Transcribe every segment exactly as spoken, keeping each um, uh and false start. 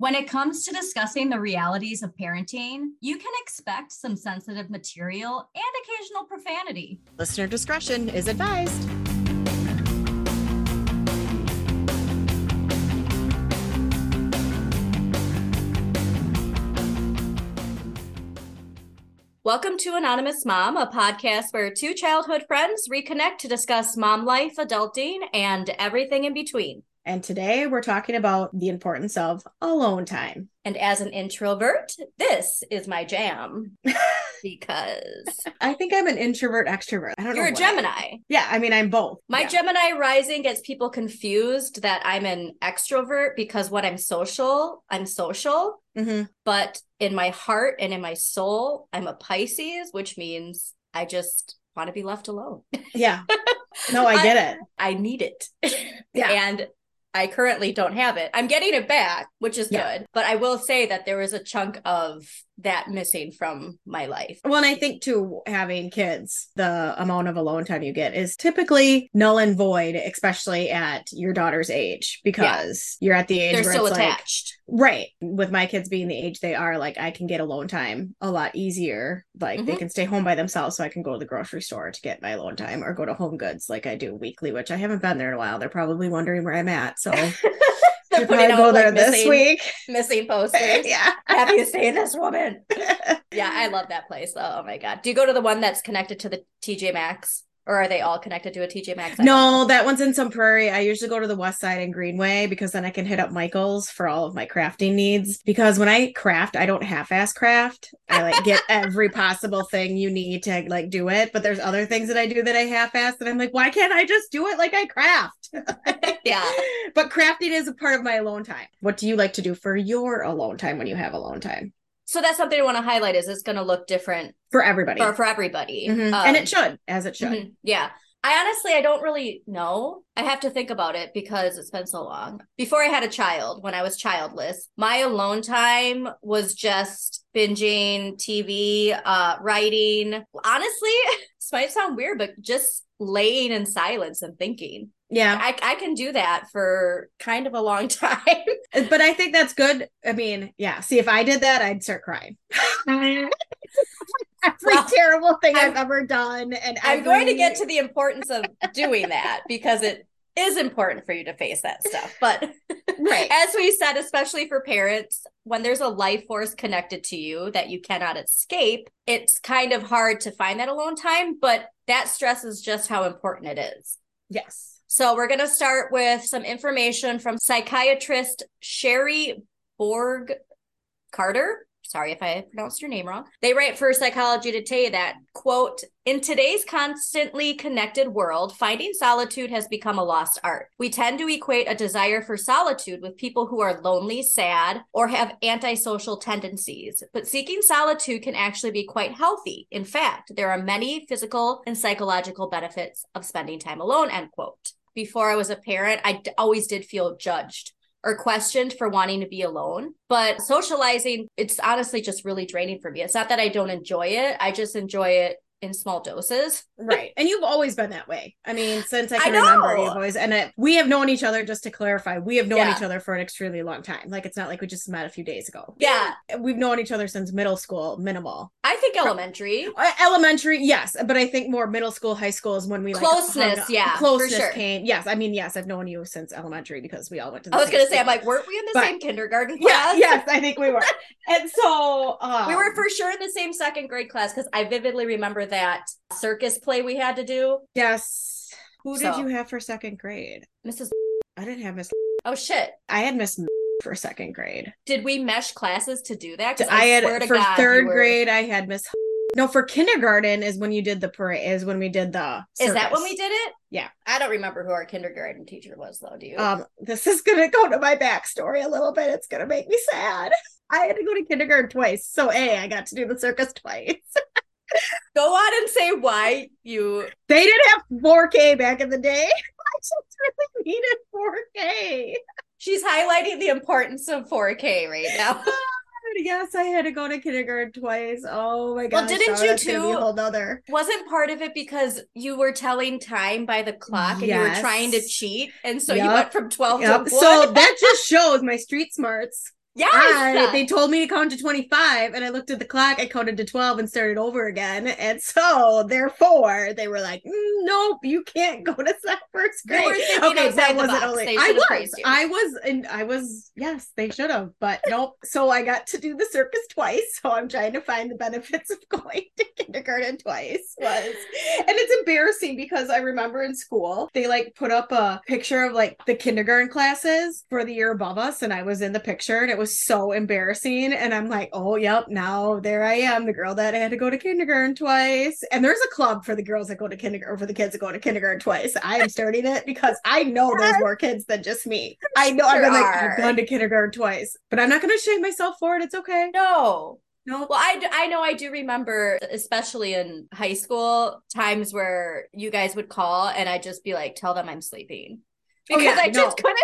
When it comes to discussing the realities of parenting, you can expect some sensitive material and occasional profanity. Listener discretion is advised. Welcome to Anonymous Mom, a podcast where two childhood friends reconnect to discuss mom life, adulting, and everything in between. And today we're talking about the importance of alone time. And as an introvert, this is my jam because I think I'm an introvert extrovert. I don't You're know. You're a Gemini. Yeah. I mean, I'm both. My yeah. Gemini rising gets people confused that I'm an extrovert because when I'm social, I'm social. Mm-hmm. But in my heart and in my soul, I'm a Pisces, which means I just want to be left alone. Yeah. No, I get I, it. I need it. Yeah. And I currently don't have it. I'm getting it back, which is yeah. good. But I will say that there was a chunk of that missing from my life. Well, and I think too, having kids, the amount of alone time you get is typically null and void, especially at your daughter's age, because yeah. you're at the age They're where still it's attached. Like, right. With my kids being the age they are, like I can get alone time a lot easier. Like mm-hmm. they can stay home by themselves, so I can go to the grocery store to get my alone time or go to Home Goods like I do weekly, which I haven't been there in a while. They're probably wondering where I'm at. So they're putting out go there like, this missing, week. Missing posters. Yeah. Happy to see this woman. Yeah, I love that place. Oh my God. Do you go to the one that's connected to the T J Maxx? Or are they all connected to a T J Maxx? No, that one's in some prairie. I usually go to the West Side and Greenway because then I can hit up Michael's for all of my crafting needs. Because when I craft, I don't half-ass craft. I like get every possible thing you need to like do it. But there's other things that I do that I half-ass and I'm like, why can't I just do it like I craft? Yeah. But crafting is a part of my alone time. What do you like to do for your alone time when you have alone time? So that's something I want to highlight is it's going to look different for everybody for, for everybody. Mm-hmm. Um, and it should as it should. Mm-hmm. Yeah. I honestly, I don't really know. I have to think about it because it's been so long. Before I had a child, when I was childless, my alone time was just binging T V, uh, writing. Honestly, this might sound weird, but just laying in silence and thinking. Yeah, I, I can do that for kind of a long time. But I think that's good. I mean, yeah. See, if I did that, I'd start crying. Every well, terrible thing I'm, I've ever done. And I'm every... going to get to the importance of doing that because it is important for you to face that stuff. But right. As we said, especially for parents, when there's a life force connected to you that you cannot escape, it's kind of hard to find that alone time. But that stresses just how important it is. Yes. So we're going to start with some information from psychiatrist Sherry Borg Carter. Sorry if I pronounced your name wrong. They write for Psychology Today that, quote, in today's constantly connected world, finding solitude has become a lost art. We tend to equate a desire for solitude with people who are lonely, sad, or have antisocial tendencies. But seeking solitude can actually be quite healthy. In fact, there are many physical and psychological benefits of spending time alone, end quote. Before I was a parent, I d- always did feel judged or questioned for wanting to be alone. But socializing, it's honestly just really draining for me. It's not that I don't enjoy it. I just enjoy it in small doses. Right. And you've always been that way. I mean, since I can I remember, you've always, and it, we have known each other, just to clarify, we have known yeah. each other for an extremely long time. Like, it's not like we just met a few days ago. Yeah. We've known each other since middle school, minimal. I think elementary. Uh, elementary, yes. But I think more middle school, high school is when we like- Closeness, yeah, Closeness for sure. came. Yes. I mean, yes, I've known you since elementary because we all went to the I was going to say, I'm like, weren't we in the but, same kindergarten class? Yeah, yes, I think we were. And so- um, we were for sure in the same second grade class because I vividly remember that circus play we had to do. Yes. Who so. did you have for second grade? Missus I didn't have Miss Oh shit. I had Miss for second grade. Did we mesh classes to do that? I, I had swear to for God, third were... grade I had Miss No, for kindergarten is when you did the parade, is when we did the circus. Is that when we did it? Yeah. I don't remember who our kindergarten teacher was though, do you? Um this is gonna go to my backstory a little bit. It's gonna make me sad. I had to go to kindergarten twice. So A, I got to do the circus twice. Go on and say why you... They didn't have four K back in the day. I just really needed four K. She's highlighting the importance of four K right now. Yes, I had to go to kindergarten twice. Oh my gosh. Well, didn't oh, you too? Whole nother. Wasn't part of it because you were telling time by the clock and yes. you were trying to cheat. And so yep. you went from twelve yep. to one. So that just shows my street smarts. Yes, I, they told me to count to twenty-five, and I looked at the clock. I counted to twelve and started over again. And so, therefore, they were like, mm, "Nope, you can't go to that first grade." Okay, that wasn't only I was, I was, and I was. Yes, they should have, but nope. So I got to do the circus twice. So I'm trying to find the benefits of going to kindergarten twice. Was and it's embarrassing because I remember in school they like put up a picture of like the kindergarten classes for the year above us, and I was in the picture, and it was so embarrassing. And I'm like, oh, yep, now there I am, the girl that I had to go to kindergarten twice. And there's a club for the girls that go to kindergarten, or for the kids that go to kindergarten twice. I am starting it because I know there's more kids than just me. I know. Sure. I've been like, I've gone to kindergarten twice, but I'm not going to shame myself for it. It's okay. No. No. Well, I, I know I do remember, especially in high school, times where you guys would call and I'd just be like, tell them I'm sleeping. Because oh, yeah, I no. just couldn't.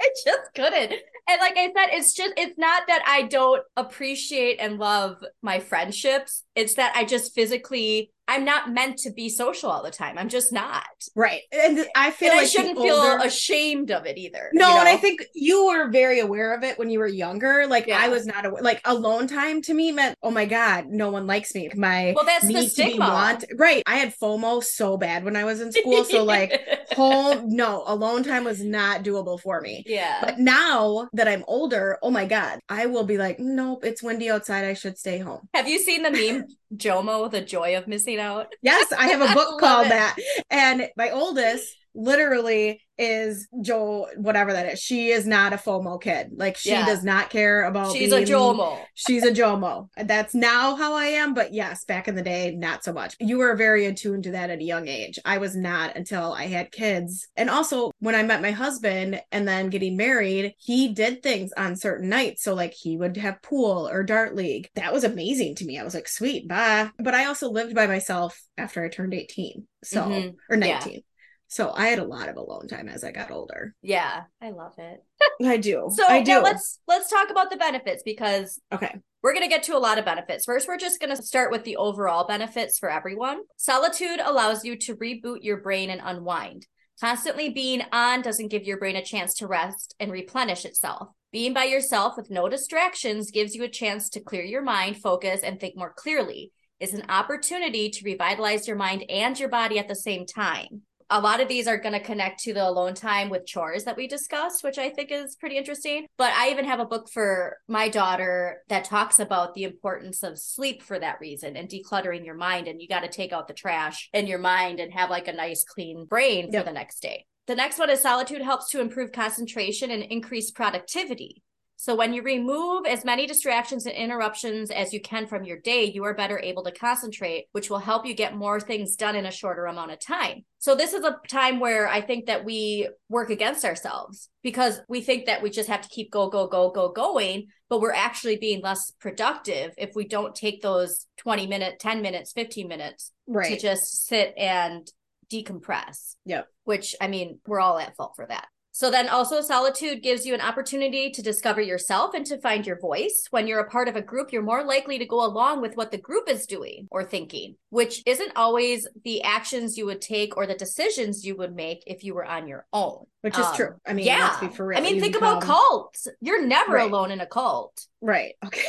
I just couldn't. And like I said, it's just, it's not that I don't appreciate and love my friendships. It's that I just physically, I'm not meant to be social all the time. I'm just not. Right. And I feel and like I shouldn't older... feel ashamed of it either. No, you know? And I think you were very aware of it when you were younger. Like yeah. I was not aware. Like alone time to me meant, oh my God, no one likes me. My well, that's the stigma. Want... Right. I had FOMO so bad when I was in school. So like home, no, alone time was not doable for me. Yeah. But now that I'm older, oh my God, I will be like, nope, it's windy outside. I should stay home. Have you seen the meme? Jomo, the joy of missing out. Yes, I have a book called it. That. And my oldest literally is Joel, whatever that is. She is not a FOMO kid. Like she yeah. does not care about She's being, a Jomo. She's a Jomo. That's now how I am. But yes, back in the day, not so much. You were very attuned to that at a young age. I was not until I had kids. And also when I met my husband and then getting married, he did things on certain nights. So like he would have pool or dart league. That was amazing to me. I was like, sweet, bye. But I also lived by myself after I turned eighteen. So, mm-hmm. or nineteen. Yeah. So I had a lot of alone time as I got older. Yeah, I love it. I do. So I do. Now let's let's talk about the benefits because okay. we're going to get to a lot of benefits. First, we're just going to start with the overall benefits for everyone. Solitude allows you to reboot your brain and unwind. Constantly being on doesn't give your brain a chance to rest and replenish itself. Being by yourself with no distractions gives you a chance to clear your mind, focus, and think more clearly. It's an opportunity to revitalize your mind and your body at the same time. A lot of these are going to connect to the alone time with chores that we discussed, which I think is pretty interesting. But I even have a book for my daughter that talks about the importance of sleep for that reason and decluttering your mind. And you got to take out the trash in your mind and have like a nice clean brain for yep. the next day. The next one is solitude helps to improve concentration and increase productivity. So when you remove as many distractions and interruptions as you can from your day, you are better able to concentrate, which will help you get more things done in a shorter amount of time. So this is a time where I think that we work against ourselves because we think that we just have to keep go, go, go, go, going, but we're actually being less productive if we don't take those twenty minutes, ten minutes, fifteen minutes right. to just sit and decompress. Yeah. Which, I mean, we're all at fault for that. So then also solitude gives you an opportunity to discover yourself and to find your voice. When you're a part of a group, you're more likely to go along with what the group is doing or thinking, which isn't always the actions you would take or the decisions you would make if you were on your own. Which is um, true. I mean, yeah. let's be for real. I mean, you think become... about cults. You're never right. alone in a cult. Right. Okay.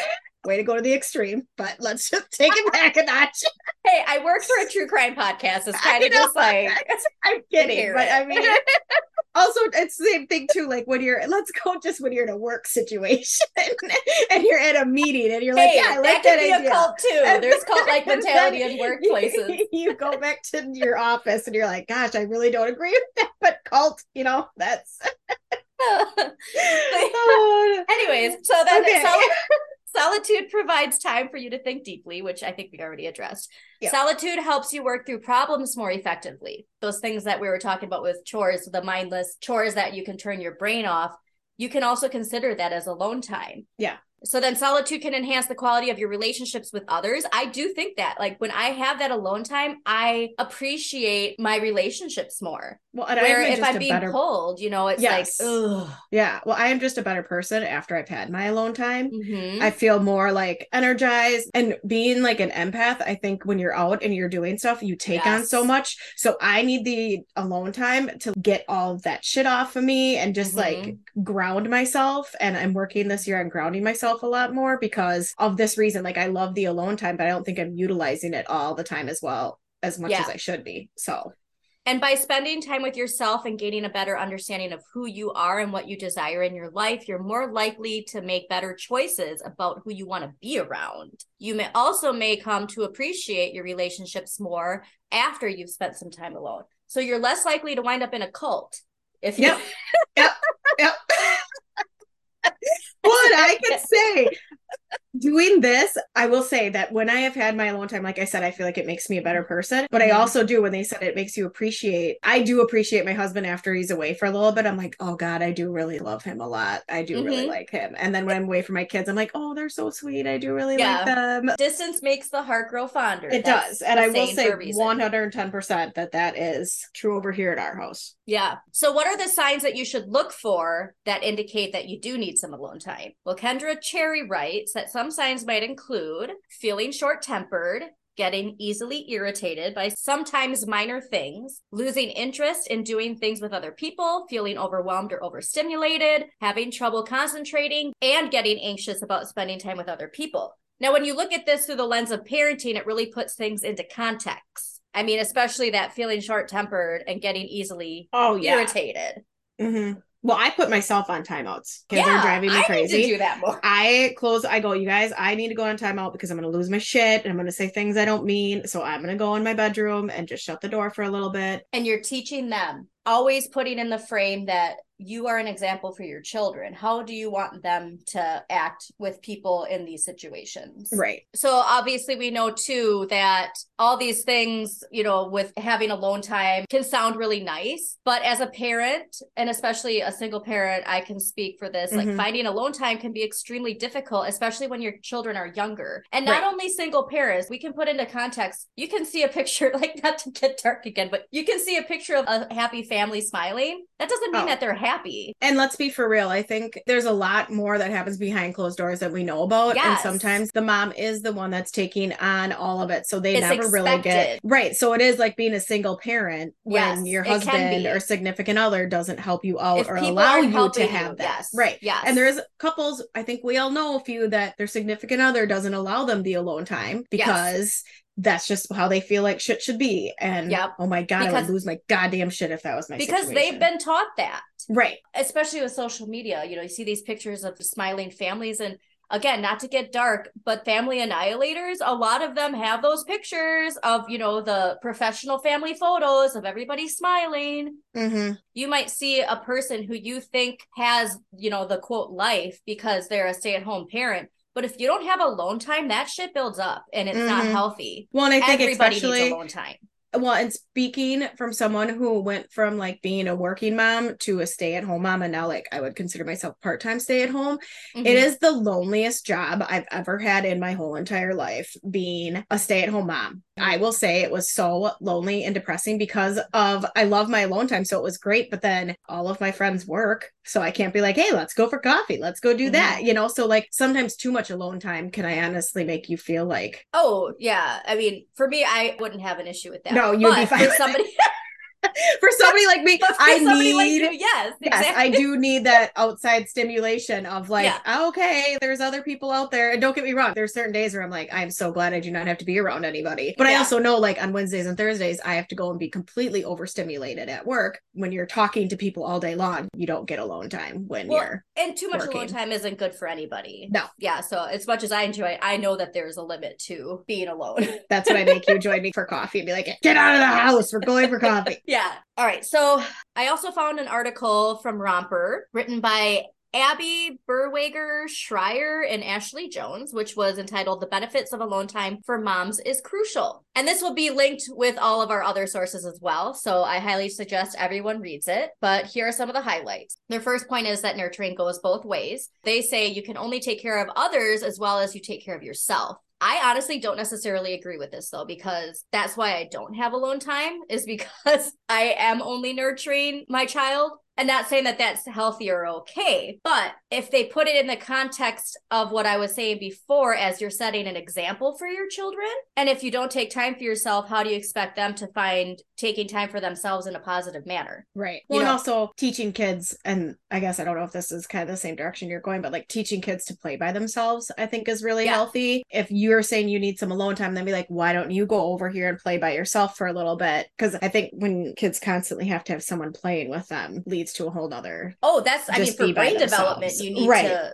Way to go to the extreme, but let's just take it back a notch. Hey, I work for a true crime podcast. It's kind of just like... I'm kidding, but I mean... Also, it's the same thing too, like when you're, let's go just when you're in a work situation and you're at a meeting and you're like, hey, yeah, I that like that idea. That could be a cult too. There's cult-like mentality in workplaces. You go back to your office and you're like, gosh, I really don't agree with that, but cult, you know, that's. Anyways, so then okay. so- solitude provides time for you to think deeply, which I think we already addressed. Yep. Solitude helps you work through problems more effectively. Those things that we were talking about with chores, the mindless chores that you can turn your brain off. You can also consider that as alone time. Yeah. So then solitude can enhance the quality of your relationships with others. I do think that, like, when I have that alone time, I appreciate my relationships more. Well, and Where I am if I'm being better... pulled, you know, it's yes. like, ugh. Yeah. Well, I am just a better person after I've had my alone time. Mm-hmm. I feel more like energized, and being like an empath, I think when you're out and you're doing stuff, you take yes. on so much. So I need the alone time to get all of that shit off of me and just mm-hmm. like ground myself. And I'm working this year on grounding myself a lot more because of this reason. Like, I love the alone time, but I don't think I'm utilizing it all the time as well as much yeah. as I should be. So. And by spending time with yourself and gaining a better understanding of who you are and what you desire in your life, you're more likely to make better choices about who you want to be around. You may also may come to appreciate your relationships more after you've spent some time alone. So you're less likely to wind up in a cult. If you- Yep, yep, yep. What I can say, doing this, I will say that when I have had my alone time, like I said, I feel like it makes me a better person. But mm-hmm. I also do, when they said it makes you appreciate, I do appreciate my husband after he's away for a little bit. I'm like, oh God, I do really love him a lot. I do mm-hmm. really like him. And then when I'm away from my kids, I'm like, oh, they're so sweet. I do really yeah. like them. Distance makes the heart grow fonder. It That's does. And I will say one hundred ten percent that that is true over here at our house. Yeah. So what are the signs that you should look for that indicate that you do need some alone time? Well, Kendra Cherry writes that some signs might include feeling short-tempered, getting easily irritated by sometimes minor things, losing interest in doing things with other people, feeling overwhelmed or overstimulated, having trouble concentrating, and getting anxious about spending time with other people. Now, when you look at this through the lens of parenting, it really puts things into context. I mean, especially that feeling short-tempered and getting easily oh, yeah. irritated. Mm-hmm. Well, I put myself on timeouts because yeah, they're driving me I crazy. I need to do that more. I close, I go, you guys, I need to go on timeout because I'm going to lose my shit and I'm going to say things I don't mean. So I'm going to go in my bedroom and just shut the door for a little bit. And you're teaching them, always putting in the frame that you are an example for your children. How do you want them to act with people in these situations? Right. So obviously we know too that all these things, you know, with having alone time can sound really nice, but as a parent, and especially a single parent, I can speak for this, mm-hmm. like finding alone time can be extremely difficult, especially when your children are younger. And not right. only single parents, we can put into context, you can see a picture, like, not to get dark again, but you can see a picture of a happy family smiling. That doesn't mean oh. that they're happy. Happy. And let's be for real. I think there's a lot more that happens behind closed doors that we know about. Yes. And sometimes the mom is the one that's taking on all of it. So they it's never expected. really get right. So it is like being a single parent yes, when your husband or significant other doesn't help you out if or allow you to have you, that. Yes. Right. Yes. And there's couples, I think we all know a few that their significant other doesn't allow them the alone time because yes. that's just how they feel like shit should be. And yep. oh my God, because, I would lose my goddamn shit if that was my Because situation. They've been taught that. Right. Especially with social media, you know, you see these pictures of smiling families, and again, not to get dark, but family annihilators, a lot of them have those pictures of, you know, the professional family photos of everybody smiling. Mm-hmm. You might see a person who you think has, you know, the quote life because they're a stay-at-home parent. But if you don't have alone time, that shit builds up and it's mm-hmm. not healthy. Well, and I think everybody especially- needs alone time. Well, and speaking from someone who went from like being a working mom to a stay-at-home mom, and now like I would consider myself part-time stay-at-home, mm-hmm. it is the loneliest job I've ever had in my whole entire life being a stay-at-home mom. I will say it was so lonely and depressing because of, I love my alone time, so it was great, but then all of my friends work, so I can't be like, hey, let's go for coffee, let's go do mm-hmm. that, you know? So like sometimes too much alone time can I honestly make you feel like, oh yeah, I mean, for me, I wouldn't have an issue with that. No, you'd but be fine. For somebody for somebody like me, I need, like you, yes, exactly. yes, I do need that outside stimulation of like, yeah. okay, there's other people out there. And don't get me wrong, there's certain days where I'm like, I'm so glad I do not have to be around anybody. But yeah. I also know like on Wednesdays and Thursdays, I have to go and be completely overstimulated at work. When you're talking to people all day long, you don't get alone time when well, you're And too much working. Alone time isn't good for anybody. No. Yeah. So as much as I enjoy it, I know that there's a limit to being alone. That's when I make you join me for coffee and be like, get out of the house. We're going for coffee. Yeah. Yeah. All right. So I also found an article from Romper written by Abby Berwager Schreier and Ashley Jones, which was entitled The Benefits of Alone Time for Moms is Crucial. And this will be linked with all of our other sources as well, so I highly suggest everyone reads it. But here are some of the highlights. Their first point is that nurturing goes both ways. They say you can only take care of others as well as you take care of yourself. I honestly don't necessarily agree with this, though, because that's why I don't have alone time, is because I am only nurturing my child. And not saying that that's healthy or okay, but if they put it in the context of what I was saying before, as you're setting an example for your children, and if you don't take time for yourself, how do you expect them to find taking time for themselves in a positive manner? Right. Well, you know, and also teaching kids, and I guess I don't know if this is kind of the same direction you're going, but like teaching kids to play by themselves, I think is really yeah. healthy. If you're saying you need some alone time, then be like, why don't you go over here and play by yourself for a little bit? Because I think when kids constantly have to have someone playing with them, to a whole nother. Oh, that's, I mean, for brain development, you need right. to,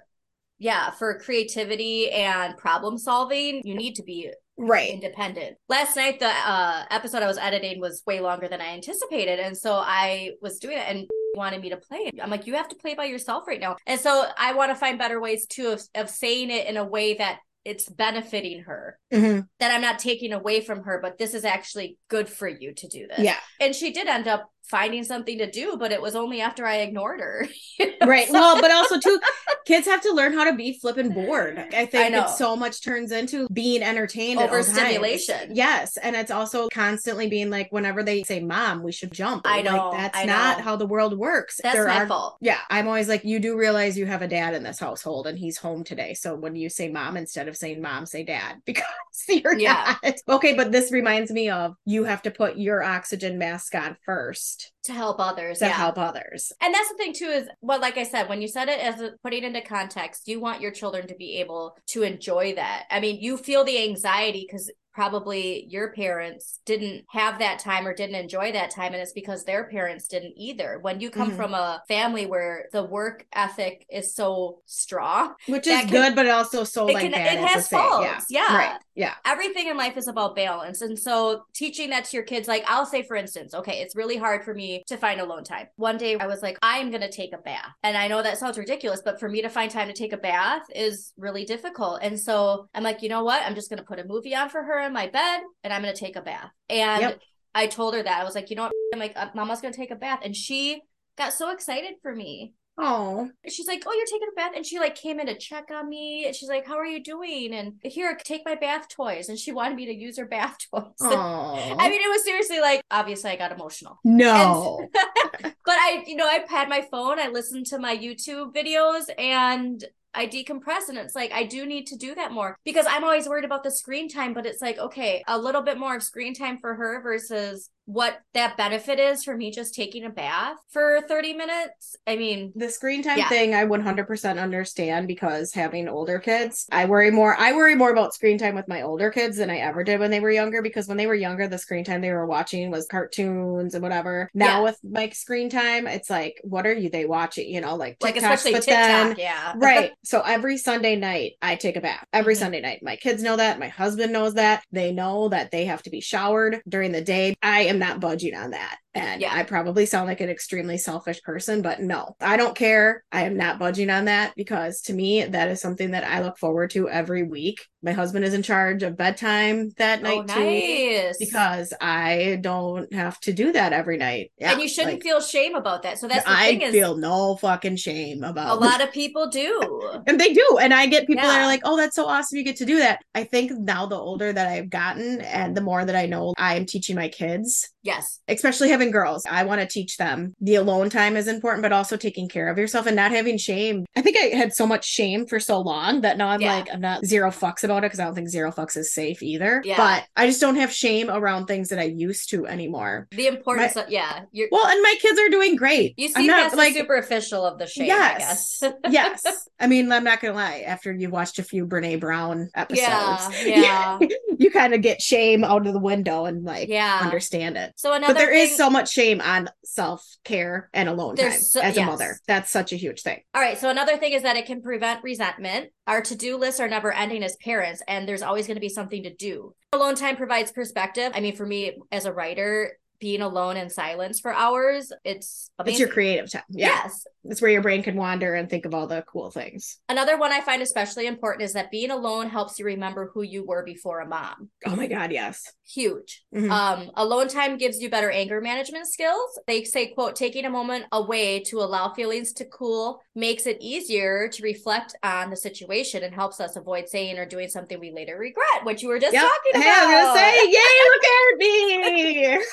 yeah, for creativity and problem solving, you need to be right. independent. Last night, the uh, episode I was editing was way longer than I anticipated. And so I was doing it and wanted me to play. I'm like, you have to play by yourself right now. And so I want to find better ways too of, of saying it in a way that it's benefiting her, mm-hmm. that I'm not taking away from her, but this is actually good for you to do this. Yeah. And she did end up finding something to do, but it was only after I ignored her. You know? Right. Well, but also too, kids have to learn how to be flipping bored. I think I it's so much turns into being entertained. Overstimulation. Yes. And it's also constantly being like, whenever they say, mom, we should jump. I know. Like, that's I know. not how the world works. That's there my are, fault. Yeah. I'm always like, you do realize you have a dad in this household and he's home today. So when you say mom, instead of saying mom, say dad, because you're yeah. not. Okay. But this reminds me of, you have to put your oxygen mask on first. To help others. To yeah. help others. And that's the thing too is, well, like I said, when you said it as a, putting into context, you want your children to be able to enjoy that. I mean, you feel the anxiety because probably your parents didn't have that time or didn't enjoy that time. And it's because their parents didn't either. When you come mm-hmm. from a family where the work ethic is so strong, which is can, good, but also so it like can, bad. It has faults. Yeah. yeah. Right. Yeah. Everything in life is about balance. And so teaching that to your kids, like I'll say, for instance, okay, it's really hard for me to find alone time. One day I was like, I'm going to take a bath. And I know that sounds ridiculous, but for me to find time to take a bath is really difficult. And so I'm like, you know what? I'm just going to put a movie on for her in my bed and I'm going to take a bath. And yep. I told her that. I was like, you know what? I'm like, mama's going to take a bath. And she got so excited for me. Oh, she's like, oh, you're taking a bath. And she like came in to check on me. And she's like, how are you doing? And here, take my bath toys. And she wanted me to use her bath toys. I mean, it was seriously like, obviously I got emotional. No. And, but I, you know, I had my phone. I listened to my YouTube videos and I decompress, and it's like, I do need to do that more because I'm always worried about the screen time, but it's like, okay, a little bit more of screen time for her versus what that benefit is for me just taking a bath for thirty minutes. I mean, the screen time yeah. thing, I one hundred percent understand because having older kids, I worry more. I worry more about screen time with my older kids than I ever did when they were younger, because when they were younger, the screen time they were watching was cartoons and whatever. Now yeah. with like screen time, it's like, what are you, they watching, you know, like, like especially TikTok. Them. Yeah. Right. So every Sunday night I take a bath every mm-hmm. Sunday night. My kids know that. My husband knows that. They know that they have to be showered during the day. I am not budging on that. And yeah. I probably sound like an extremely selfish person, but no, I don't care. I am not budging on that because to me, that is something that I look forward to every week. My husband is in charge of bedtime that night oh, nice. too, because I don't have to do that every night. Yeah, and you shouldn't like, feel shame about that. So that's the I thing is, feel no fucking shame about a lot of people do. And they do. And I get people yeah. that are like, oh, that's so awesome. You get to do that. I think now the older that I've gotten and the more that I know I am teaching my kids. Yes. Especially having girls. I want to teach them the alone time is important, but also taking care of yourself and not having shame. I think I had so much shame for so long that now I'm yeah. like, I'm not zero fucks about it because I don't think zero fucks is safe either. Yeah. But I just don't have shame around things that I used to anymore. The importance my, of, yeah. You're, well, and my kids are doing great. You see that's like, superficial of the shame, yes, I guess. yes. I mean, I'm not going to lie. After you watched a few Brene Brown episodes, yeah, yeah. you kind of get shame out of the window and like yeah. understand it. So another But there thing- is so much shame on self-care and alone There's time so, as yes. a mother. That's such a huge thing. All right. So another thing is that it can prevent resentment. Our to-do lists are never ending as parents, and there's always going to be something to do. Alone time provides perspective. I mean, for me as a writer, being alone in silence for hours, it's amazing. It's your creative time. Yeah. Yes. It's where your brain can wander and think of all the cool things. Another one I find especially important is that being alone helps you remember who you were before a mom. Oh my God, yes. Huge. Mm-hmm. Um, alone time gives you better anger management skills. They say, quote, taking a moment away to allow feelings to cool makes it easier to reflect on the situation and helps us avoid saying or doing something we later regret, which you were just yep. talking hey, about. I was going to say, yay, look at me.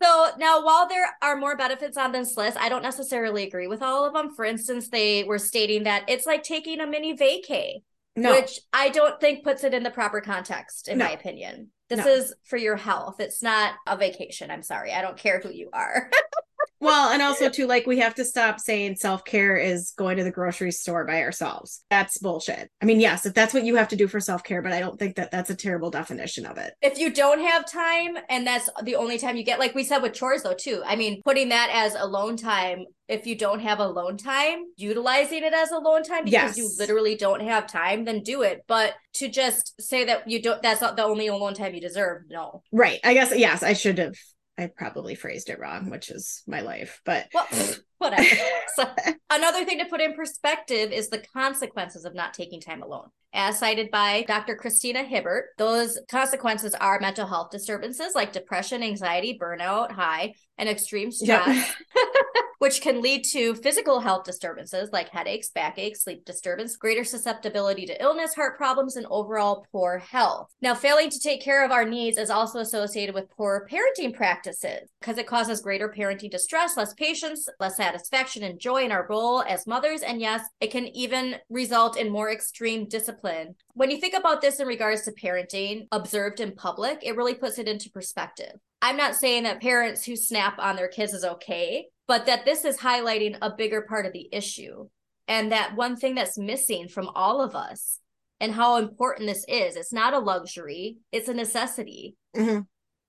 So now, while there are more benefits on this list, I don't necessarily agree with all of them. For instance, they were stating that it's like taking a mini vacay, no. which I don't think puts it in the proper context, in no. my opinion. This no. is for your health. It's not a vacation. I'm sorry. I don't care who you are. Well, and also too, like, we have to stop saying self-care is going to the grocery store by ourselves. That's bullshit. I mean, yes, if that's what you have to do for self-care, but I don't think that that's a terrible definition of it. If you don't have time and that's the only time you get, like we said with chores though, too, I mean, putting that as alone time, if you don't have alone time, utilizing it as alone time because yes. you literally don't have time, then do it. But to just say that you don't, that's not the only alone time you deserve. No. Right. I guess, yes, I should have. I probably phrased it wrong, which is my life, but well, whatever. So, another thing to put in perspective is the consequences of not taking time alone. As cited by Doctor Christina Hibbert, those consequences are mental health disturbances like depression, anxiety, burnout, high, and extreme stress, yep. which can lead to physical health disturbances like headaches, backaches, sleep disturbance, greater susceptibility to illness, heart problems, and overall poor health. Now, failing to take care of our needs is also associated with poor parenting practices because it causes greater parenting distress, less patience, less satisfaction and joy in our role as mothers. And yes, it can even result in more extreme discipline. When you think about this in regards to parenting observed in public, it really puts it into perspective. I'm not saying that parents who snap on their kids is okay, but that this is highlighting a bigger part of the issue. And that one thing that's missing from all of us and how important this is, it's not a luxury, it's a necessity. Mm-hmm.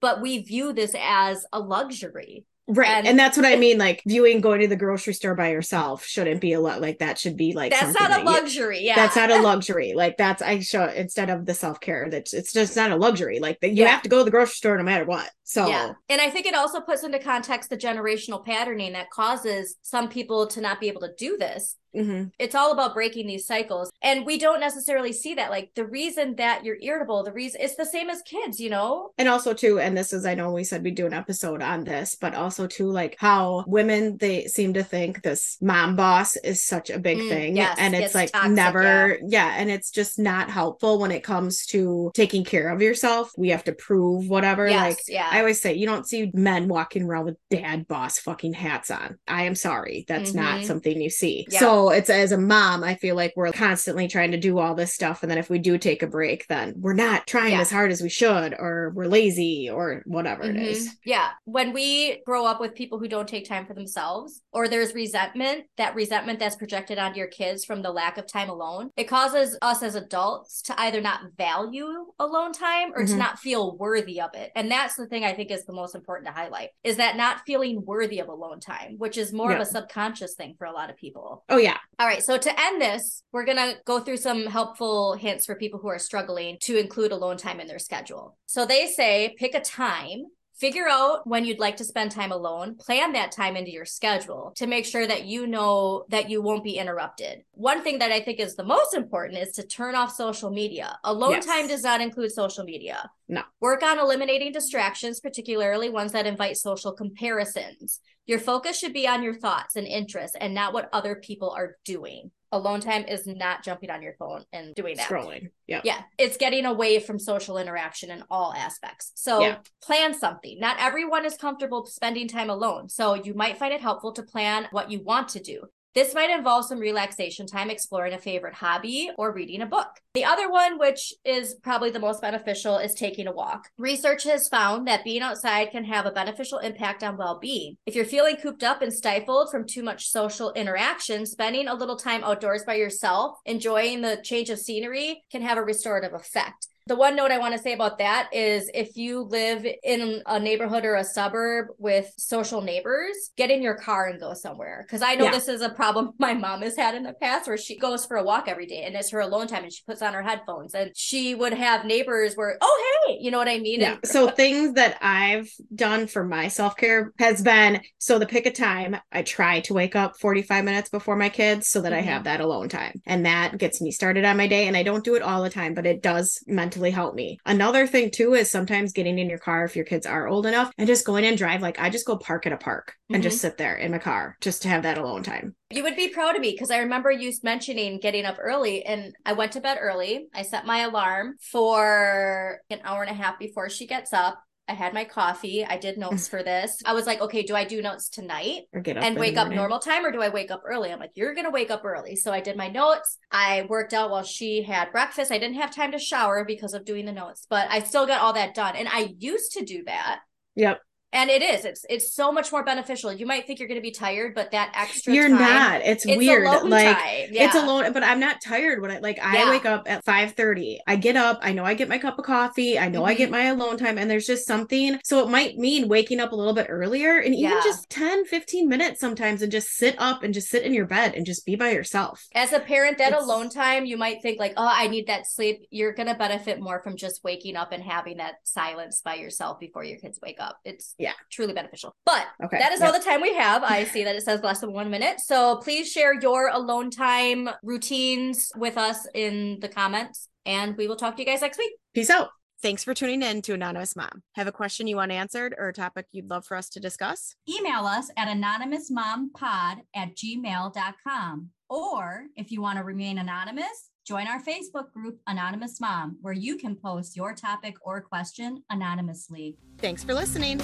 But we view this as a luxury. Right. And, and that's what I mean. Like viewing going to the grocery store by yourself shouldn't be a lot like that should be like, that's not a that luxury. You, yeah. That's not a luxury. Like that's, I show instead of the self-care that it's just not a luxry. Like that you yeah. have to go to the grocery store no matter what. So, yeah. And I think it also puts into context the generational patterning that causes some people to not be able to do this. Mm-hmm. It's all about breaking these cycles. And we don't necessarily see that. Like the reason that you're irritable, the reason it's the same as kids, you know? And also too, and this is, I know we said we do an episode on this, but also too, like how women, they seem to think this mom boss is such a big mm, thing. Yes, and it's, it's like toxic, never. Yeah. yeah. And it's just not helpful when it comes to taking care of yourself. We have to prove whatever. Yes, like yeah. I always say, you don't see men walking around with dad boss fucking hats on. I am sorry. That's mm-hmm. not something you see. Yeah. So, So it's as a mom, I feel like we're constantly trying to do all this stuff. And then if we do take a break, then we're not trying yeah. as hard as we should, or we're lazy or whatever mm-hmm. it is. Yeah. When we grow up with people who don't take time for themselves, or there's resentment, that resentment that's projected onto your kids from the lack of time alone, it causes us as adults to either not value alone time or mm-hmm. to not feel worthy of it. And that's the thing I think is the most important to highlight, is that not feeling worthy of alone time, which is more yeah. of a subconscious thing for a lot of people. Oh, yeah. Yeah. All right. So to end this, we're going to go through some helpful hints for people who are struggling to include alone time in their schedule. So they say, pick a time, figure out when you'd like to spend time alone, plan that time into your schedule to make sure that you know that you won't be interrupted. One thing that I think is the most important is to turn off social media. Alone yes. time does not include social media. No. Work on eliminating distractions, particularly ones that invite social comparisons. Your focus should be on your thoughts and interests and not what other people are doing. Alone time is not jumping on your phone and doing that. Scrolling. Yeah. Yeah. It's getting away from social interaction in all aspects. So yeah. plan something. Not everyone is comfortable spending time alone. So you might find it helpful to plan what you want to do. This might involve some relaxation time, exploring a favorite hobby, or reading a book. The other one, which is probably the most beneficial, is taking a walk. Research has found that being outside can have a beneficial impact on well-being. If you're feeling cooped up and stifled from too much social interaction, spending a little time outdoors by yourself, enjoying the change of scenery, can have a restorative effect. The one note I want to say about that is if you live in a neighborhood or a suburb with social neighbors, get in your car and go somewhere. Because I know yeah. this is a problem my mom has had in the past where she goes for a walk every day and it's her alone time and she puts on her headphones and she would have neighbors where, oh, hey, you know what I mean? Yeah. And- so things that I've done for my self-care has been, so the pick a time, I try to wake up forty-five minutes before my kids so that mm-hmm. I have that alone time. And that gets me started on my day. And I don't do it all the time, but it does mentally help me. Another thing too is sometimes getting in your car if your kids are old enough and just going and drive. Like I just go park at a park mm-hmm. and just sit there in my car just to have that alone time. You would be proud of me because I remember you mentioning getting up early, and I went to bed early. I set my alarm for an hour and a half before she gets up. I had my coffee. I did notes for this. I was like, okay, do I do notes tonight and wake up normal time, or do I wake up early? I'm like, you're going to wake up early. So I did my notes. I worked out while she had breakfast. I didn't have time to shower because of doing the notes, but I still got all that done. And I used to do that. Yep. And it is, it's, it's so much more beneficial. You might think you're going to be tired, but that extra you're time. You're not, it's, it's weird. Like yeah. it's alone, but I'm not tired when I, like I yeah. wake up at five thirty, I get up, I know I get my cup of coffee. I know mm-hmm. I get my alone time, and there's just something. So it might mean waking up a little bit earlier and yeah. even just ten, fifteen minutes sometimes, and just sit up and just sit in your bed and just be by yourself. As a parent, that it's, alone time, you might think like, oh, I need that sleep. You're going to benefit more from just waking up and having that silence by yourself before your kids wake up. It's, yeah, truly beneficial. But okay. that is yep. all the time we have. I see that it says less than one minute. So please share your alone time routines with us in the comments, and we will talk to you guys next week. Peace out. Thanks for tuning in to Anonymous Mom. Have a question you want answered or a topic you'd love for us to discuss? Email us at anonymous mom pod at gmail dot com. Or if you want to remain anonymous, join our Facebook group, Anonymous Mom, where you can post your topic or question anonymously. Thanks for listening.